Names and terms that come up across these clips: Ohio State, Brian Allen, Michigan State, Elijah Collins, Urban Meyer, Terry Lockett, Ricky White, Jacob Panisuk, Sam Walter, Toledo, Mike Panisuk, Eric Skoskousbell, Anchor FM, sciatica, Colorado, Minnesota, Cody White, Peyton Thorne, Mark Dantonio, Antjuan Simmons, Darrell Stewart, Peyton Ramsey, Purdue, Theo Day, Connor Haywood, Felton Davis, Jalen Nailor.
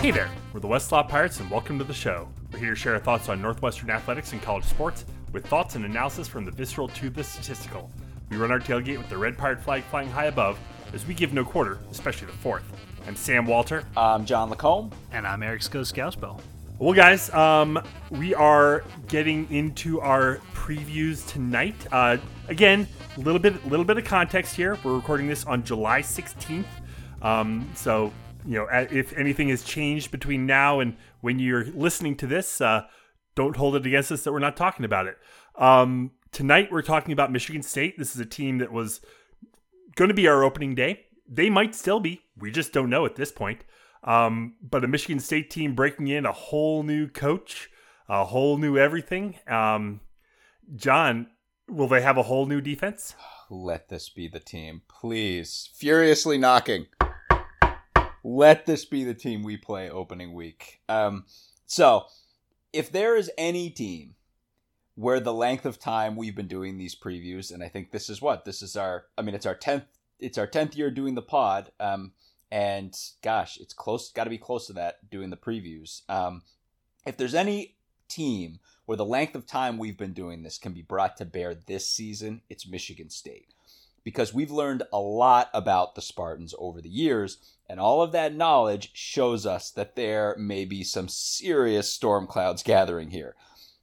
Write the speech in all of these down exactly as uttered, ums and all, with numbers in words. Hey there, we're the Westlaw Pirates and welcome to the show. We're here to share our thoughts on Northwestern athletics and college sports with thoughts and analysis from the visceral to the statistical. We run our tailgate with the red pirate flag flying high above as we give no quarter, especially the fourth. I'm Sam Walter. I'm John Lacombe. And I'm Eric Skoskousbell. Well, guys, um, we are getting into our previews tonight. Uh, again, a little bit, little bit of context here. We're recording this on July sixteenth, um, so you know, if anything has changed between now and when you're listening to this, uh, don't hold it against us that we're not talking about it. Um, tonight, we're talking about Michigan State. This is a team that was going to be our opening day. They might still be. We just don't know at this point. Um, but a Michigan State team breaking in, a whole new coach, a whole new everything. Um, John, will they have a whole new defense? Let this be the team, please. Furiously knocking. Let this be the team we play opening week. Um, so if there is any team where the length of time we've been doing these previews, and I think this is what, this is our, I mean, it's our tenth, it's our tenth year doing the pod. Um, and gosh, it's close, got to be close to that doing the previews. Um, if there's any team where the length of time we've been doing this can be brought to bear this season, it's Michigan State. Because we've learned a lot about the Spartans over the years, and all of that knowledge shows us that there may be some serious storm clouds gathering here.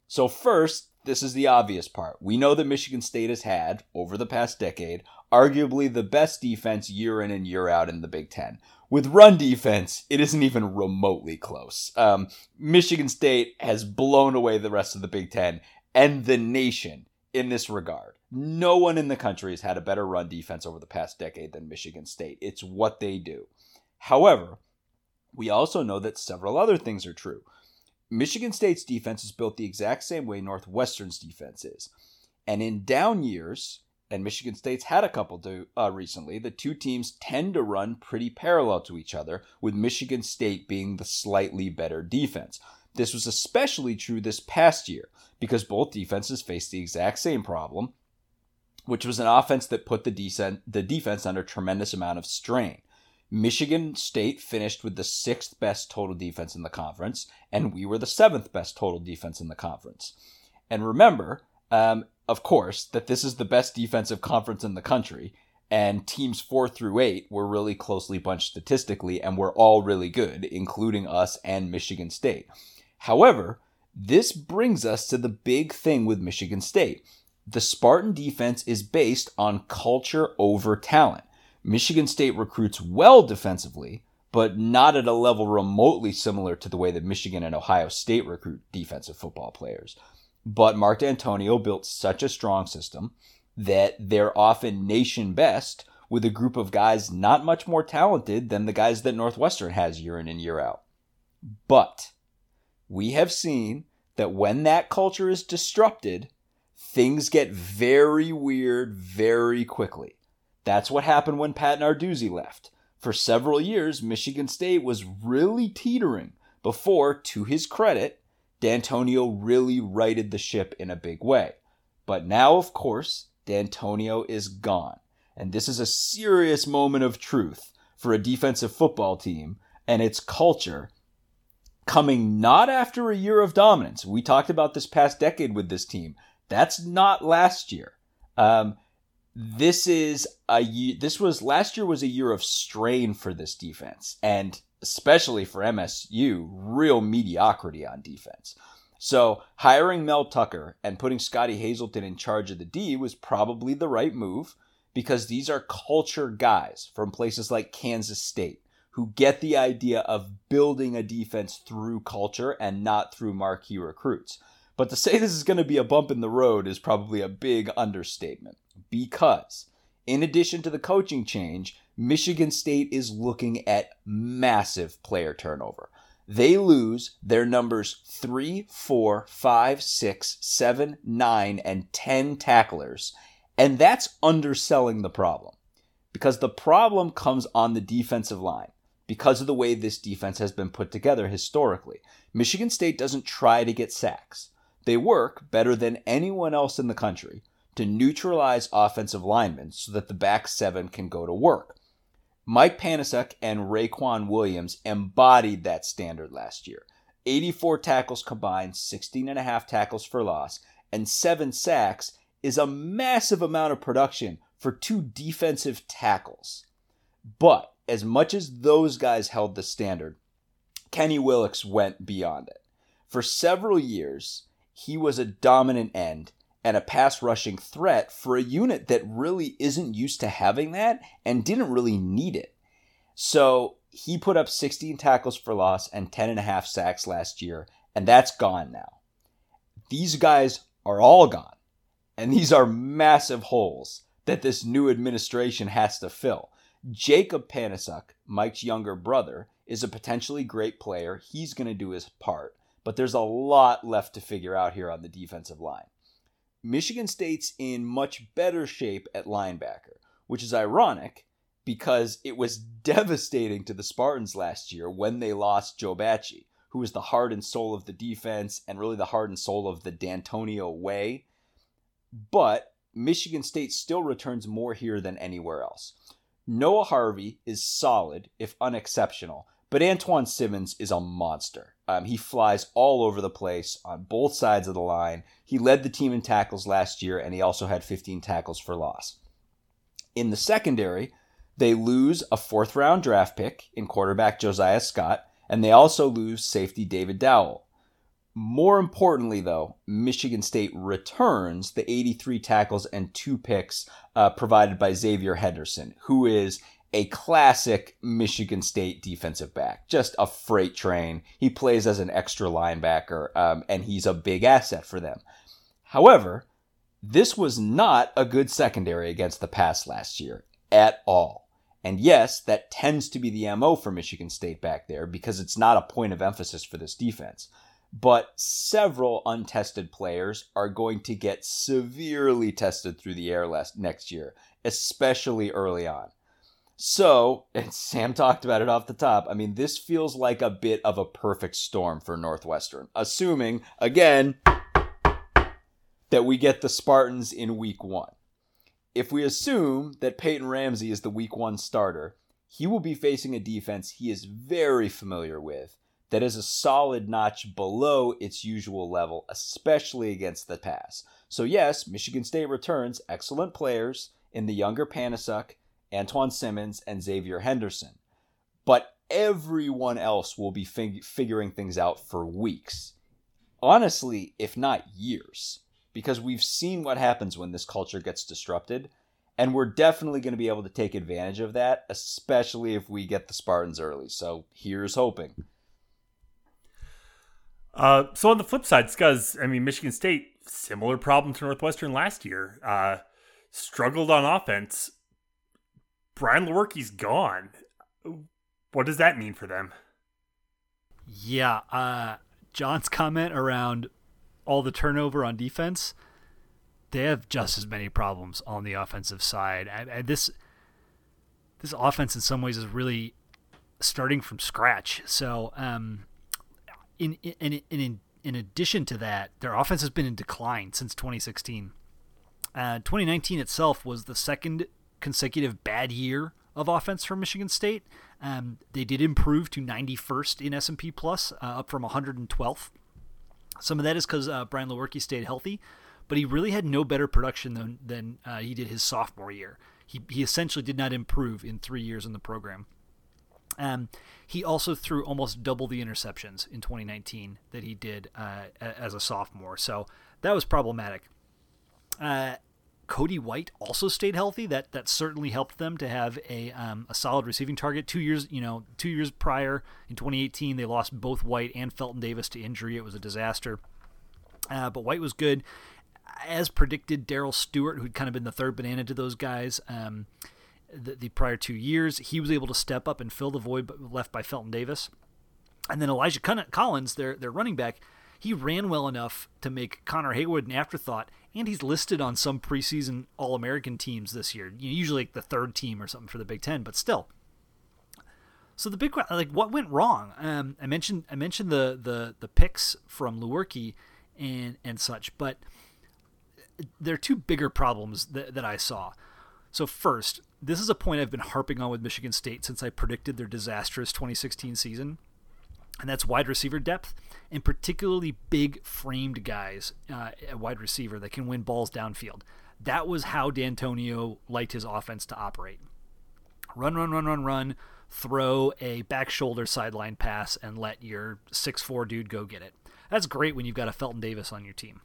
So first, this is the obvious part. We know that Michigan State has had, over the past decade, arguably the best defense year in and year out in the Big Ten. With run defense, it isn't even remotely close. Um, Michigan State has blown away the rest of the Big Ten and the nation in this regard. No one in the country has had a better run defense over the past decade than Michigan State. It's what they do. However, we also know that several other things are true. Michigan State's defense is built the exact same way Northwestern's defense is. And in down years, and Michigan State's had a couple do, uh, recently, the two teams tend to run pretty parallel to each other, with Michigan State being the slightly better defense. This was especially true this past year, because both defenses faced the exact same problem, which was an offense that put the, decent, the defense under a tremendous amount of strain. Michigan State finished with the sixth best total defense in the conference, and we were the seventh best total defense in the conference. And remember, um, of course, that this is the best defensive conference in the country, and teams four through eight were really closely bunched statistically, and were all really good, including us and Michigan State. However, this brings us to the big thing with Michigan State. The Spartan defense is based on culture over talent. Michigan State recruits well defensively, but not at a level remotely similar to the way that Michigan and Ohio State recruit defensive football players. But Mark Dantonio built such a strong system that they're often nation best with a group of guys not much more talented than the guys that Northwestern has year in and year out. But we have seen that when that culture is disrupted, things get very weird very quickly. That's what happened when Pat Narduzzi left. For several years, Michigan State was really teetering before, to his credit, Dantonio really righted the ship in a big way. But now, of course, Dantonio is gone. And this is a serious moment of truth for a defensive football team and its culture, coming not after a year of dominance. We talked about this past decade with this team. That's not last year. Um, this is a year, this was last year was a year of strain for this defense, and especially for M S U, real mediocrity on defense. So hiring Mel Tucker and putting Scotty Hazelton in charge of the D was probably the right move, because these are culture guys from places like Kansas State who get the idea of building a defense through culture and not through marquee recruits. But to say this is going to be a bump in the road is probably a big understatement, because in addition to the coaching change, Michigan State is looking at massive player turnover. They lose their numbers three, four, five, six, seven, nine, and ten tacklers. And that's underselling the problem, because the problem comes on the defensive line, because of the way this defense has been put together historically. Michigan State doesn't try to get sacks. They work, better than anyone else in the country, to neutralize offensive linemen so that the back seven can go to work. Mike Panisuk and Raekwon Williams embodied that standard last year. eighty-four tackles combined, sixteen and a half tackles for loss, and seven sacks is a massive amount of production for two defensive tackles. But as much as those guys held the standard, Kenny Willix went beyond it. For several years, he was a dominant end and a pass-rushing threat for a unit that really isn't used to having that and didn't really need it. So he put up sixteen tackles for loss and ten and a half sacks last year, and that's gone now. These guys are all gone, and these are massive holes that this new administration has to fill. Jacob Panisuk, Mike's younger brother, is a potentially great player. He's going to do his part, but there's a lot left to figure out here on the defensive line. Michigan State's in much better shape at linebacker, which is ironic because it was devastating to the Spartans last year when they lost Joe Bachi, who was the heart and soul of the defense and really the heart and soul of the Dantonio way. But Michigan State still returns more here than anywhere else. Noah Harvey is solid, if unexceptional, but Antjuan Simmons is a monster. Um, he flies all over the place on both sides of the line. He led the team in tackles last year, and he also had fifteen tackles for loss. In the secondary, they lose a fourth-round draft pick in quarterback Josiah Scott, and they also lose safety David Dowell. More importantly, though, Michigan State returns the eighty-three tackles and two picks uh, provided by Xavier Henderson, who is a classic Michigan State defensive back, just a freight train. He plays as an extra linebacker, um, and he's a big asset for them. However, this was not a good secondary against the pass last year at all. And yes, that tends to be the M O for Michigan State back there because it's not a point of emphasis for this defense. But several untested players are going to get severely tested through the air last, next year, especially early on. So, and Sam talked about it off the top, I mean, this feels like a bit of a perfect storm for Northwestern, assuming, again, that we get the Spartans in week one. If we assume that Peyton Ramsey is the week one starter, he will be facing a defense he is very familiar with, that is a solid notch below its usual level, especially against the pass. So yes, Michigan State returns excellent players in the younger Panisuk, Antjuan Simmons, and Xavier Henderson. But everyone else will be fig- figuring things out for weeks. Honestly, if not years. Because we've seen what happens when this culture gets disrupted. And we're definitely going to be able to take advantage of that, especially if we get the Spartans early. So here's hoping. Uh, so on the flip side, Scuzz, I mean, Michigan State, similar problem to Northwestern last year, uh, struggled on offense. Brian Lewerke's gone. What does that mean for them? Yeah. Uh, John's comment around all the turnover on defense, they have just as many problems on the offensive side. And, and this, this offense in some ways is really starting from scratch. So, um, In in in in addition to that, their offense has been in decline since twenty sixteen. Uh, twenty nineteen itself was the second consecutive bad year of offense for Michigan State. Um, they did improve to ninety-first in S and P Plus, uh, up from one hundred twelfth. Some of that is because uh, Brian Lewerke stayed healthy, but he really had no better production than than uh, he did his sophomore year. He he essentially did not improve in three years in the program. Um, he also threw almost double the interceptions in twenty nineteen that he did uh, as a sophomore. So that was problematic. Uh, Cody White also stayed healthy. That that certainly helped them to have a um, a solid receiving target. Two years, you know, two years prior in twenty eighteen, they lost both White and Felton Davis to injury. It was a disaster. Uh, but White was good, as predicted. Darrell Stewart, who'd kind of been the third banana to those guys. Um, The, the prior two years, he was able to step up and fill the void left by Felton Davis. And then Elijah Collins, their their running back, he ran well enough to make Connor Haywood an afterthought, and he's listed on some preseason All-American teams this year, you know, usually like the third team or something for the Big Ten, but still. So the big question, like, what went wrong? Um, I mentioned I mentioned the the the picks from Lewerke and and such, but there are two bigger problems that, that I saw. So first, this is a point I've been harping on with Michigan State since I predicted their disastrous twenty sixteen season, and that's wide receiver depth, and particularly big framed guys uh, at wide receiver that can win balls downfield. That was how Dantonio liked his offense to operate. Run, run, run, run, run, throw a back shoulder sideline pass and let your six foot four dude go get it. That's great when you've got a Felton Davis on your team.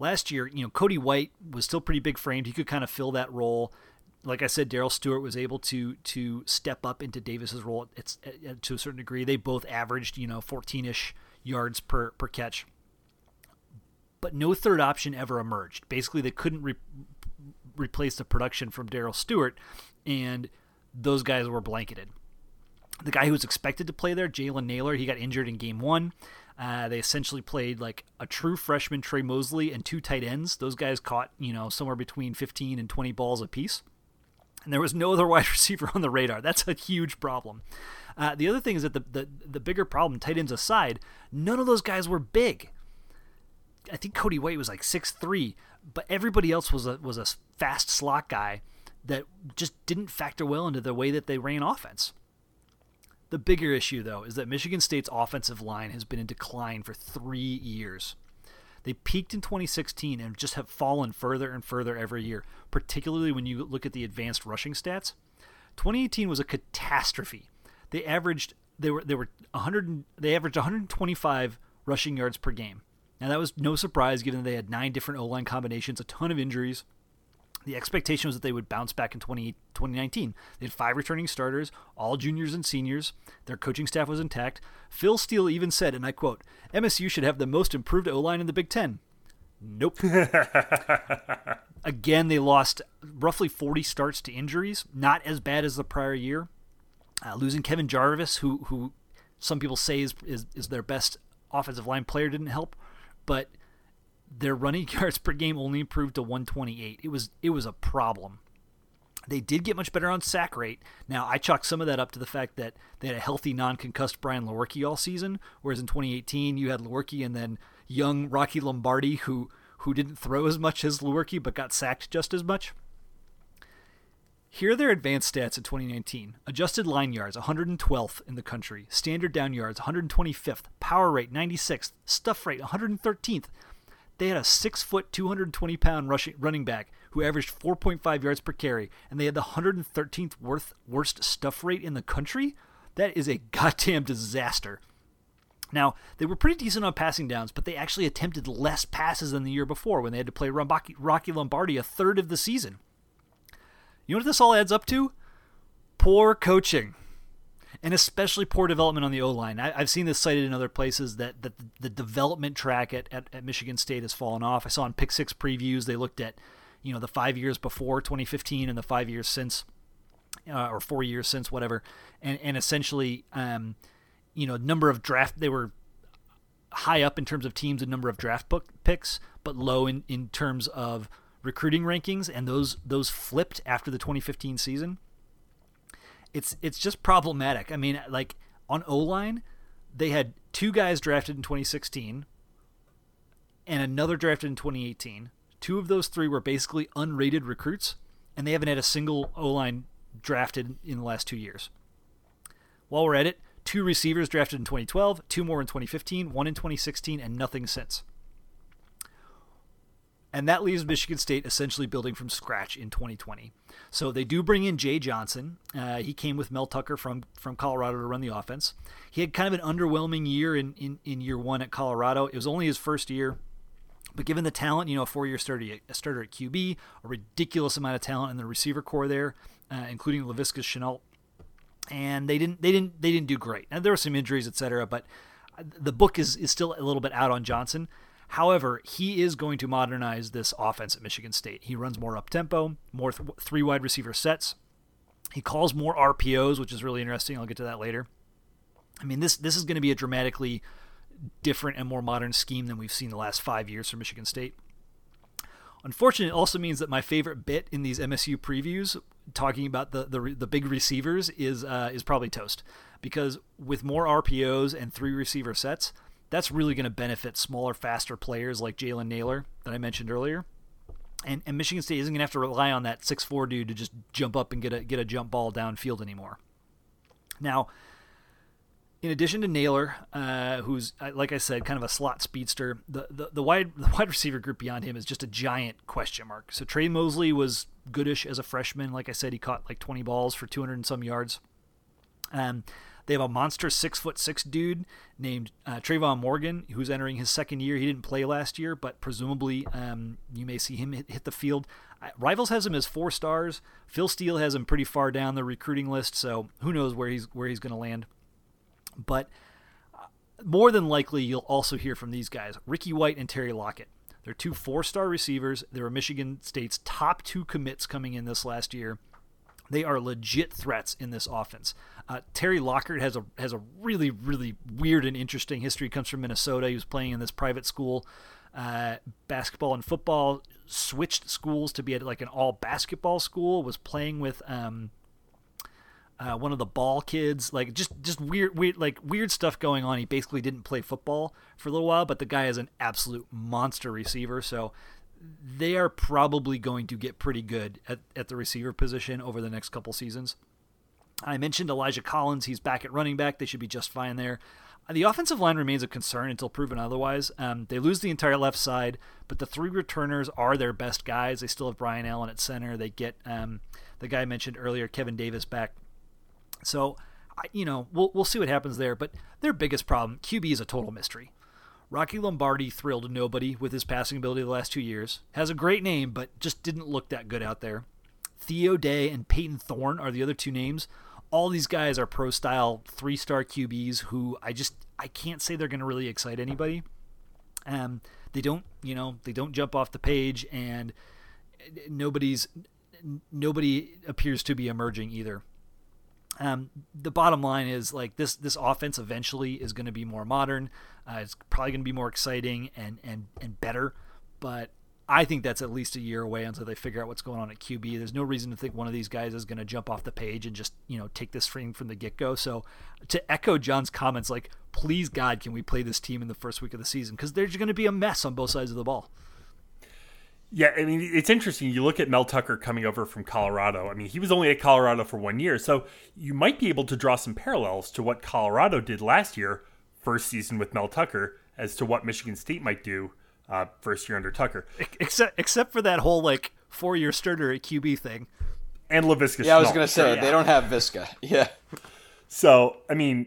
Last year, you know, Cody White was still pretty big framed. He could kind of fill that role. Like I said, Darrell Stewart was able to to step up into Davis's role it's, uh, to a certain degree. They both averaged, you know, fourteen-ish yards per, per catch. But no third option ever emerged. Basically, they couldn't re- replace the production from Darrell Stewart, and those guys were blanketed. The guy who was expected to play there, Jalen Nailor, he got injured in game one. Uh, they essentially played like a true freshman, Tre Mosley, and two tight ends. Those guys caught, you know, somewhere between fifteen and twenty balls apiece. And there was no other wide receiver on the radar. That's a huge problem. Uh, the other thing is that the, the the bigger problem, tight ends aside, none of those guys were big. I think Cody White was like six three, but everybody else was a, was a fast slot guy that just didn't factor well into the way that they ran offense. The bigger issue, though, is that Michigan State's offensive line has been in decline for three years. They peaked in twenty sixteen and just have fallen further and further every year, particularly when you look at the advanced rushing stats. twenty eighteen was a catastrophe. They averaged they were they were one hundred they averaged one hundred twenty-five rushing yards per game. Now that was no surprise given that they had nine different O-line combinations, a ton of injuries. The expectation was that they would bounce back in twenty nineteen. They had five returning starters, all juniors and seniors. Their coaching staff was intact. Phil Steele even said, and I quote, M S U should have the most improved O-line in the Big Ten. Nope. Again, they lost roughly forty starts to injuries, not as bad as the prior year. Uh, losing Kevin Jarvis, who who some people say is, is, is their best offensive line player, didn't help. But their running yards per game only improved to one twenty-eight. It was it was a problem. They did get much better on sack rate. Now, I chalk some of that up to the fact that they had a healthy, non-concussed Brian Lewerke all season, whereas in twenty eighteen you had Lewerke and then young Rocky Lombardi, who who didn't throw as much as Lewerke but got sacked just as much. Here are their advanced stats in twenty nineteen. Adjusted line yards, one hundred twelfth in the country. Standard down yards, one hundred twenty-fifth. Power rate, ninety-sixth. Stuff rate, one hundred thirteenth. They had a six foot, two hundred twenty pound rushing, running back who averaged four point five yards per carry, and they had the one hundred thirteenth worst, worst stuff rate in the country? That is a goddamn disaster. Now, they were pretty decent on passing downs, but they actually attempted less passes than the year before when they had to play Rocky Lombardi a third of the season. You know what this all adds up to? Poor coaching. And especially poor development on the O-line. I, I've seen this cited in other places that, that the, the development track at, at, at Michigan State has fallen off. I saw in Pick Six previews they looked at, you know, the five years before twenty fifteen and the five years since, uh, or four years since, whatever, and and essentially, um, you know, number of draft they were high up in terms of teams and number of draft book picks, but low in, in terms of recruiting rankings, and those those flipped after the twenty fifteen season. It's it's just problematic. I mean, like on O-line, they had two guys drafted in twenty sixteen and another drafted in twenty eighteen. Two of those three were basically unrated recruits, and they haven't had a single O-line drafted in the last two years. While we're at it, two receivers drafted in twenty twelve, two more in twenty fifteen, one in twenty sixteen, and nothing since. And that leaves Michigan State essentially building from scratch in twenty twenty. So they do bring in Jay Johnson. Uh, he came with Mel Tucker from, from Colorado to run the offense. He had kind of an underwhelming year in, in, in year one at Colorado. It was only his first year. But given the talent, you know, a four-year starter, a starter at Q B, a ridiculous amount of talent in the receiver core there, uh, including Laviska Shenault. And they didn't they didn't they didn't do great. Now there were some injuries, et cetera, but the book is, is still a little bit out on Johnson. However, he is going to modernize this offense at Michigan State. He runs more up-tempo, more th- three wide receiver sets. He calls more R P Os, which is really interesting. I'll get to that later. I mean, this this is going to be a dramatically different and more modern scheme than we've seen the last five years for Michigan State. Unfortunately, it also means that my favorite bit in these M S U previews, talking about the the, the big receivers, is uh, is probably toast. Because with more R P Os and three receiver sets, that's really going to benefit smaller, faster players like Jalen Nailor that I mentioned earlier. And, and Michigan State isn't going to have to rely on that six foot four dude to just jump up and get a get a jump ball downfield anymore. Now, in addition to Nailor, uh, who's, like I said, kind of a slot speedster, the, the, the wide the wide receiver group beyond him is just a giant question mark. So Tre Mosley was goodish as a freshman. Like I said, he caught like twenty balls for two hundred and some yards. Um, they have a monster six foot six dude named uh, Trayvon Morgan, who's entering his second year. He didn't play last year, but presumably um, you may see him hit, hit the field. Uh, Rivals has him as four stars. Phil Steele has him pretty far down the recruiting list, so who knows where he's where he's going to land. But uh, more than likely, you'll also hear from these guys, Ricky White and Terry Lockett. They're two four-star receivers. They were Michigan State's top two commits coming in this last year. They are legit threats in this offense. Uh, Terry Lockett has a has a really, really weird and interesting history. He comes from Minnesota. He was playing in this private school, uh, basketball and football, switched schools to be at like an all-basketball school, was playing with um, uh, one of the ball kids. Like just, just weird, weird, like weird stuff going on. He basically didn't play football for a little while, but the guy is an absolute monster receiver, so they are probably going to get pretty good at, at the receiver position over the next couple seasons. I mentioned Elijah Collins. He's back at running back. They should be just fine there. The offensive line remains a concern until proven otherwise. Um, they lose the entire left side, but the three returners are their best guys. They still have Brian Allen at center. They get um, the guy I mentioned earlier, Kevin Davis, back. So, you know, we'll we'll see what happens there. But their biggest problem, Q B, is a total mystery. Rocky Lombardi thrilled nobody with his passing ability the last two years. Has a great name, but just didn't look that good out there. Theo Day and Peyton Thorne are the other two names. All these guys are pro-style three-star Q Bs who I just I can't say they're going to really excite anybody. Um, they don't, you know, they don't jump off the page, and nobody's nobody appears to be emerging either. Um, the bottom line is like this, this offense eventually is going to be more modern. Uh, it's probably going to be more exciting and, and, and better, but I think that's at least a year away until they figure out what's going on at Q B. There's no reason to think one of these guys is going to jump off the page and just, you know, take this thing from the get go. So to echo John's comments, like, please God, can we play this team in the first week of the season? Cause there's going to be a mess on both sides of the ball. Yeah, I mean, it's interesting. You look at Mel Tucker coming over from Colorado. I mean, he was only at Colorado for one year, so you might be able to draw some parallels to what Colorado did last year, first season with Mel Tucker, as to what Michigan State might do uh, first year under Tucker. Except except for that whole, like, four-year starter at Q B thing. And Laviska Shenault. Yeah, I was going to say, yeah. They don't have Visca. Yeah. So, I mean,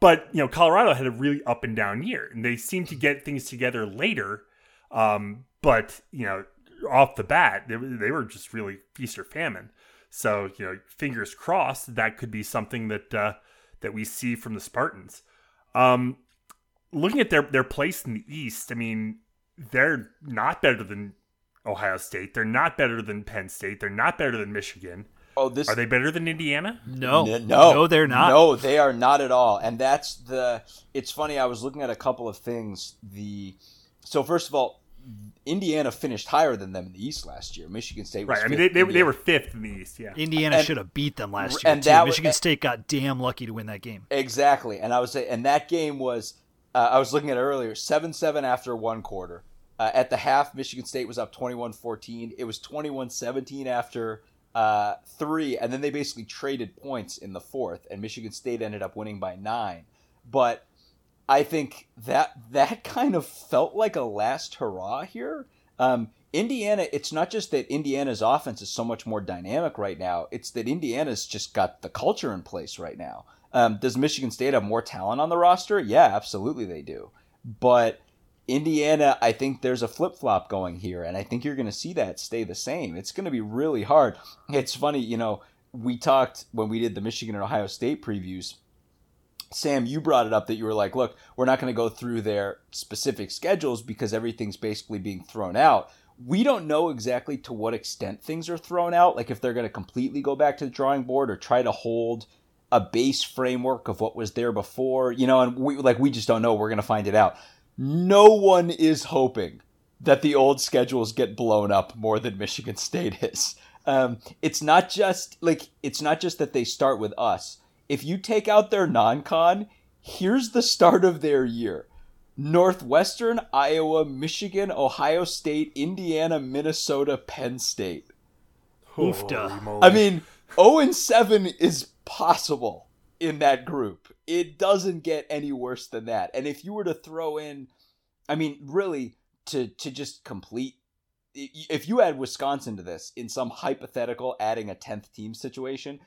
but, you know, Colorado had a really up-and-down year, and they seemed to get things together later. Um, but, you know, off the bat, they, they were just really feast or famine. So, you know, fingers crossed, that could be something that uh, that we see from the Spartans. Um, looking at their, their place in the East, I mean, they're not better than Ohio State. They're not better than Penn State. They're not better than Michigan. Oh, this Are they better than Indiana? No. No. No, they're not. No, they are not at all. And that's the – it's funny. I was looking at a couple of things. The So, first of all, Indiana finished higher than them in the East last year. Michigan State was right. I mean, they they, they were fifth in the East. Yeah, Indiana and, should have beat them last year. And that Michigan was, State got damn lucky to win that game. Exactly, and I was saying, and that game was uh, I was looking at it earlier, seven seven after one quarter. Uh, at the half, Michigan State was up twenty-one fourteen. It was twenty-one seventeen after uh, three, and then they basically traded points in the fourth, and Michigan State ended up winning by nine. But I think that that kind of felt like a last hurrah here. Um, Indiana, it's not just that Indiana's offense is so much more dynamic right now. It's that Indiana's just got the culture in place right now. Um, does Michigan State have more talent on the roster? Yeah, absolutely they do. But Indiana, I think there's a flip-flop going here, and I think you're going to see that stay the same. It's going to be really hard. It's funny, you know, we talked when we did the Michigan and Ohio State previews, Sam, you brought it up that you were like, look, we're not going to go through their specific schedules because everything's basically being thrown out. We don't know exactly to what extent things are thrown out, like if they're going to completely go back to the drawing board or try to hold a base framework of what was there before, you know, and we like we just don't know. We're going to find it out. No one is hoping that the old schedules get blown up more than Michigan State is. Um, it's not just like it's not just that they start with us. If you take out their non-con, here's the start of their year. Northwestern, Iowa, Michigan, Ohio State, Indiana, Minnesota, Penn State. Oofda. I mean, oh and seven is possible in that group. It doesn't get any worse than that. And if you were to throw in, I mean, really, to, to just complete, if you add Wisconsin to this in some hypothetical adding a tenth team situation,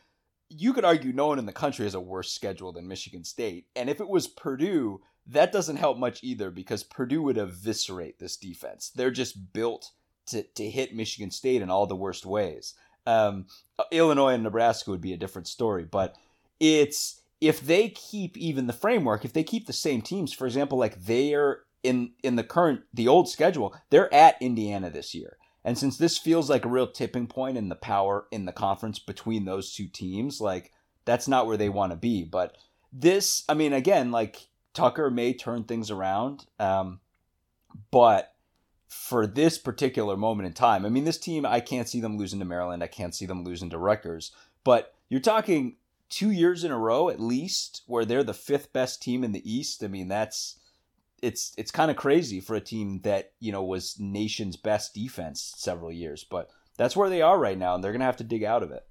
you could argue no one in the country has a worse schedule than Michigan State. And if it was Purdue, that doesn't help much either, because Purdue would eviscerate this defense. They're just built to, to hit Michigan State in all the worst ways. Um, Illinois and Nebraska would be a different story, but it's, if they keep even the framework, if they keep the same teams, for example, like they're in, in the current, the old schedule, they're at Indiana this year. And since this feels like a real tipping point in the power in the conference between those two teams, like that's not where they want to be. But this, I mean, again, like Tucker may turn things around. Um, but for this particular moment in time, I mean, this team, I can't see them losing to Maryland. I can't see them losing to Rutgers. But you're talking two years in a row, at least, where they're the fifth best team in the East. I mean, that's... It's it's kind of crazy for a team that, you know, was nation's best defense several years, but that's where they are right now, and they're going to have to dig out of it.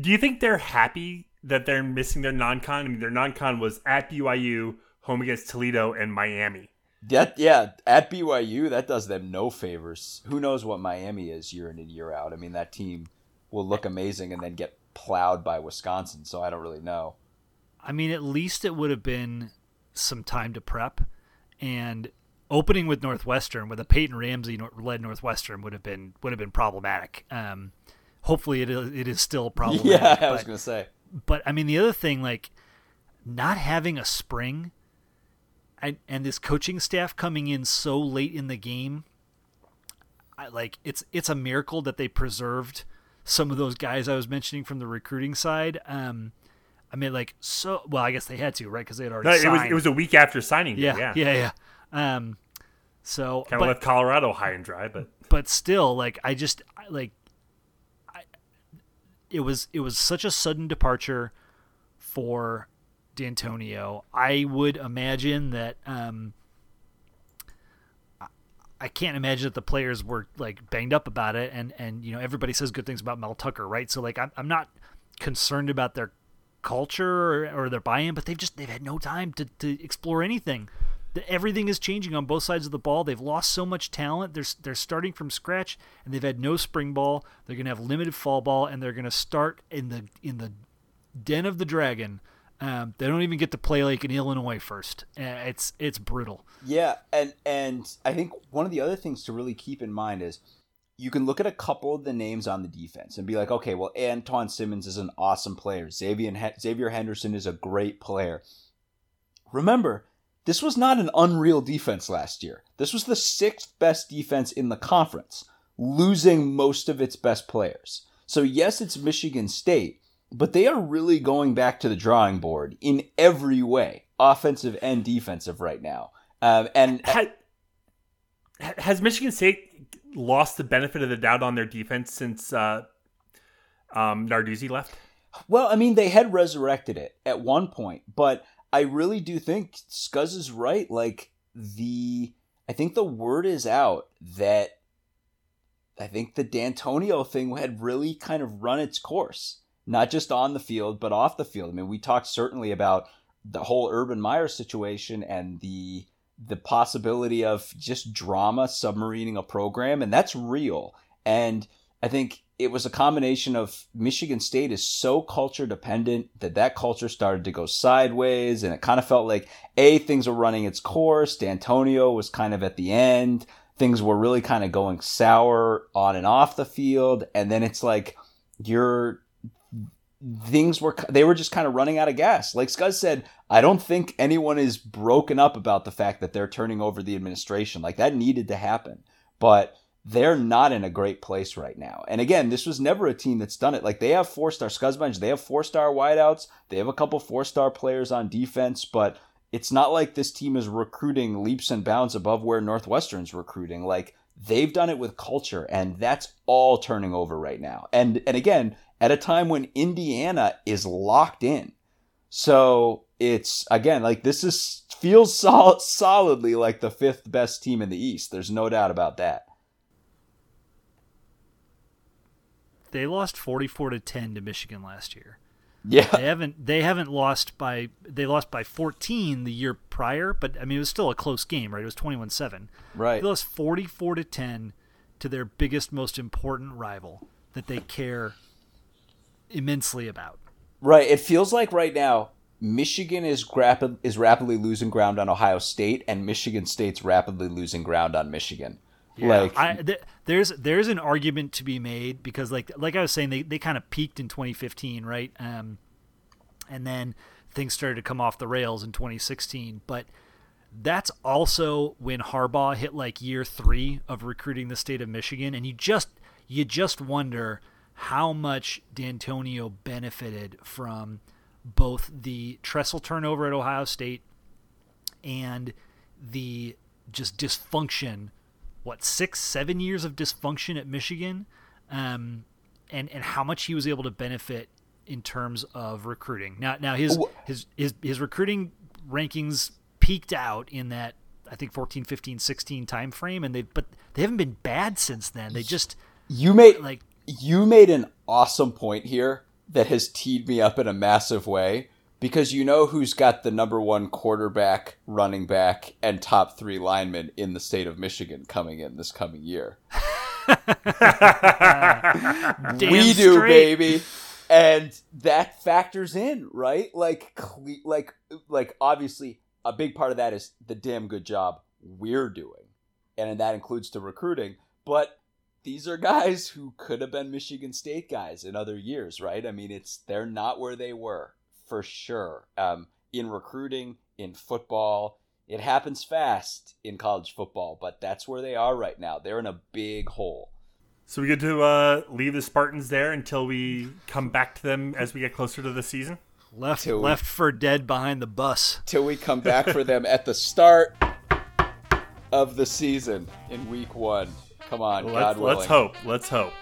Do you think they're happy that they're missing their non-con? I mean, their non-con was at B Y U, home against Toledo, and Miami. That, yeah, at B Y U, that does them no favors. Who knows what Miami is year in and year out? I mean, that team will look amazing and then get plowed by Wisconsin, so I don't really know. I mean, at least it would have been some time to prep, and opening with Northwestern with a Peyton Ramsey led Northwestern would have been, would have been problematic. Um, hopefully it is, it is still problematic. Yeah, I but, was going to say, but I mean, the other thing, like not having a spring and, and this coaching staff coming in so late in the game, I like it's, it's a miracle that they preserved some of those guys I was mentioning from the recruiting side. Um, I mean, like, so, well, I guess they had to, right? Because they had already no, signed. It was, it was a week after signing. Yeah, yeah, yeah. yeah. Um, so kind of left Colorado high and dry, but but still, like, I just like, I, it was it was such a sudden departure for Dantonio. I would imagine that um, I, I can't imagine that the players were like banged up about it, and and you know everybody says good things about Mel Tucker, right? So like, I'm I'm not concerned about their culture or, or their buy-in, but they've just they've had no time to, to explore anything. The, everything is changing on both sides of the ball. They've lost so much talent. They're they're starting from scratch, and they've had no spring ball. They're going to have limited fall ball, and they're going to start in the in the den of the dragon. Um, they don't even get to play like in Illinois first. It's it's brutal. Yeah, and and I think one of the other things to really keep in mind is, you can look at a couple of the names on the defense and be like, okay, well, Antjuan Simmons is an awesome player. Xavier Xavier Henderson is a great player. Remember, this was not an unreal defense last year. This was the sixth best defense in the conference, losing most of its best players. So yes, it's Michigan State, but they are really going back to the drawing board in every way, offensive and defensive right now. Um, and has, has Michigan State lost the benefit of the doubt on their defense since uh, um, Narduzzi left? Well, I mean, they had resurrected it at one point, but I really do think Scuzz is right. Like the, I think the word is out that I think the Dantonio thing had really kind of run its course, not just on the field, but off the field. I mean, we talked certainly about the whole Urban Meyer situation and the, the possibility of just drama submarining a program, and that's real. And I think it was a combination of Michigan State is so culture dependent that that culture started to go sideways, and it kind of felt like, A, things were running its course, Dantonio was kind of at the end, things were really kind of going sour on and off the field, and then it's like you're Things were, they were just kind of running out of gas. Like Scuzz said, I don't think anyone is broken up about the fact that they're turning over the administration. Like that needed to happen, but they're not in a great place right now. And again, this was never a team that's done it. Like they have four-star Scuzz bunch, they have four-star wideouts, they have a couple four-star players on defense, but it's not like this team is recruiting leaps and bounds above where Northwestern's recruiting. Like they've done it with culture, and that's all turning over right now. And, and again, at a time when Indiana is locked in. So it's, again, like this is feels sol- solidly like the fifth best team in the East. There's no doubt about that. They lost forty-four to ten to Michigan last year. Yeah. They haven't they haven't lost by they lost by fourteen the year prior, but I mean it was still a close game, right? It was twenty-one seven. Right. They lost forty-four to ten to their biggest, most important rival that they care immensely about. Right. It feels like right now Michigan is rapid, is rapidly losing ground on Ohio State, and Michigan State's rapidly losing ground on Michigan. Yeah, like I, th- there's there's an argument to be made because like like I was saying, they, they kind of peaked in twenty fifteen, right? Um, and then things started to come off the rails in twenty sixteen. But that's also when Harbaugh hit like year three of recruiting the state of Michigan, and you just you just wonder how much Dantonio benefited from both the trestle turnover at Ohio State and the just dysfunction. What, six, seven years of dysfunction at Michigan, um, and and how much he was able to benefit in terms of recruiting. Now, now his his his, his recruiting rankings peaked out in that I think fourteen, fifteen, sixteen time frame, and they but they haven't been bad since then. They just you made like you made an awesome point here that has teed me up in a massive way, because you know who's got the number one quarterback, running back, and top three lineman in the state of Michigan coming in this coming year. We do, baby. And that factors in, right? Like, like, like, obviously, a big part of that is the damn good job we're doing. And that includes the recruiting. But these are guys who could have been Michigan State guys in other years, right? I mean, it's they're not where they were. For sure. Um, in recruiting, in football, it happens fast in college football, but that's where they are right now. They're in a big hole. So we get to uh, leave the Spartans there until we come back to them as we get closer to the season? Left, we, left for dead behind the bus. Till we come back for them at the start of the season in week one. Come on, let's, God willing. Let's hope. Let's hope.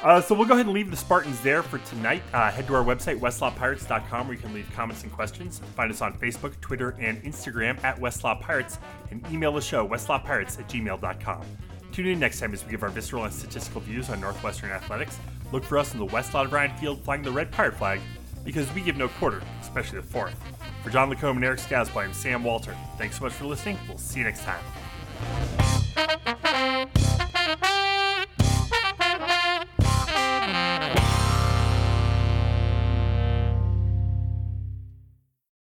Uh, so we'll go ahead and leave the Spartans there for tonight. Uh, head to our website, westlaw pirates dot com, where you can leave comments and questions. Find us on Facebook, Twitter, and Instagram at Westlaw Pirates, and email the show, westlaw pirates at gmail dot com. Tune in next time as we give our visceral and statistical views on Northwestern athletics. Look for us in the Westlaw of Ryan Field flying the red pirate flag, because we give no quarter, especially the fourth. For John Lacombe and Eric Scasboy, I'm Sam Walter. Thanks so much for listening. We'll see you next time.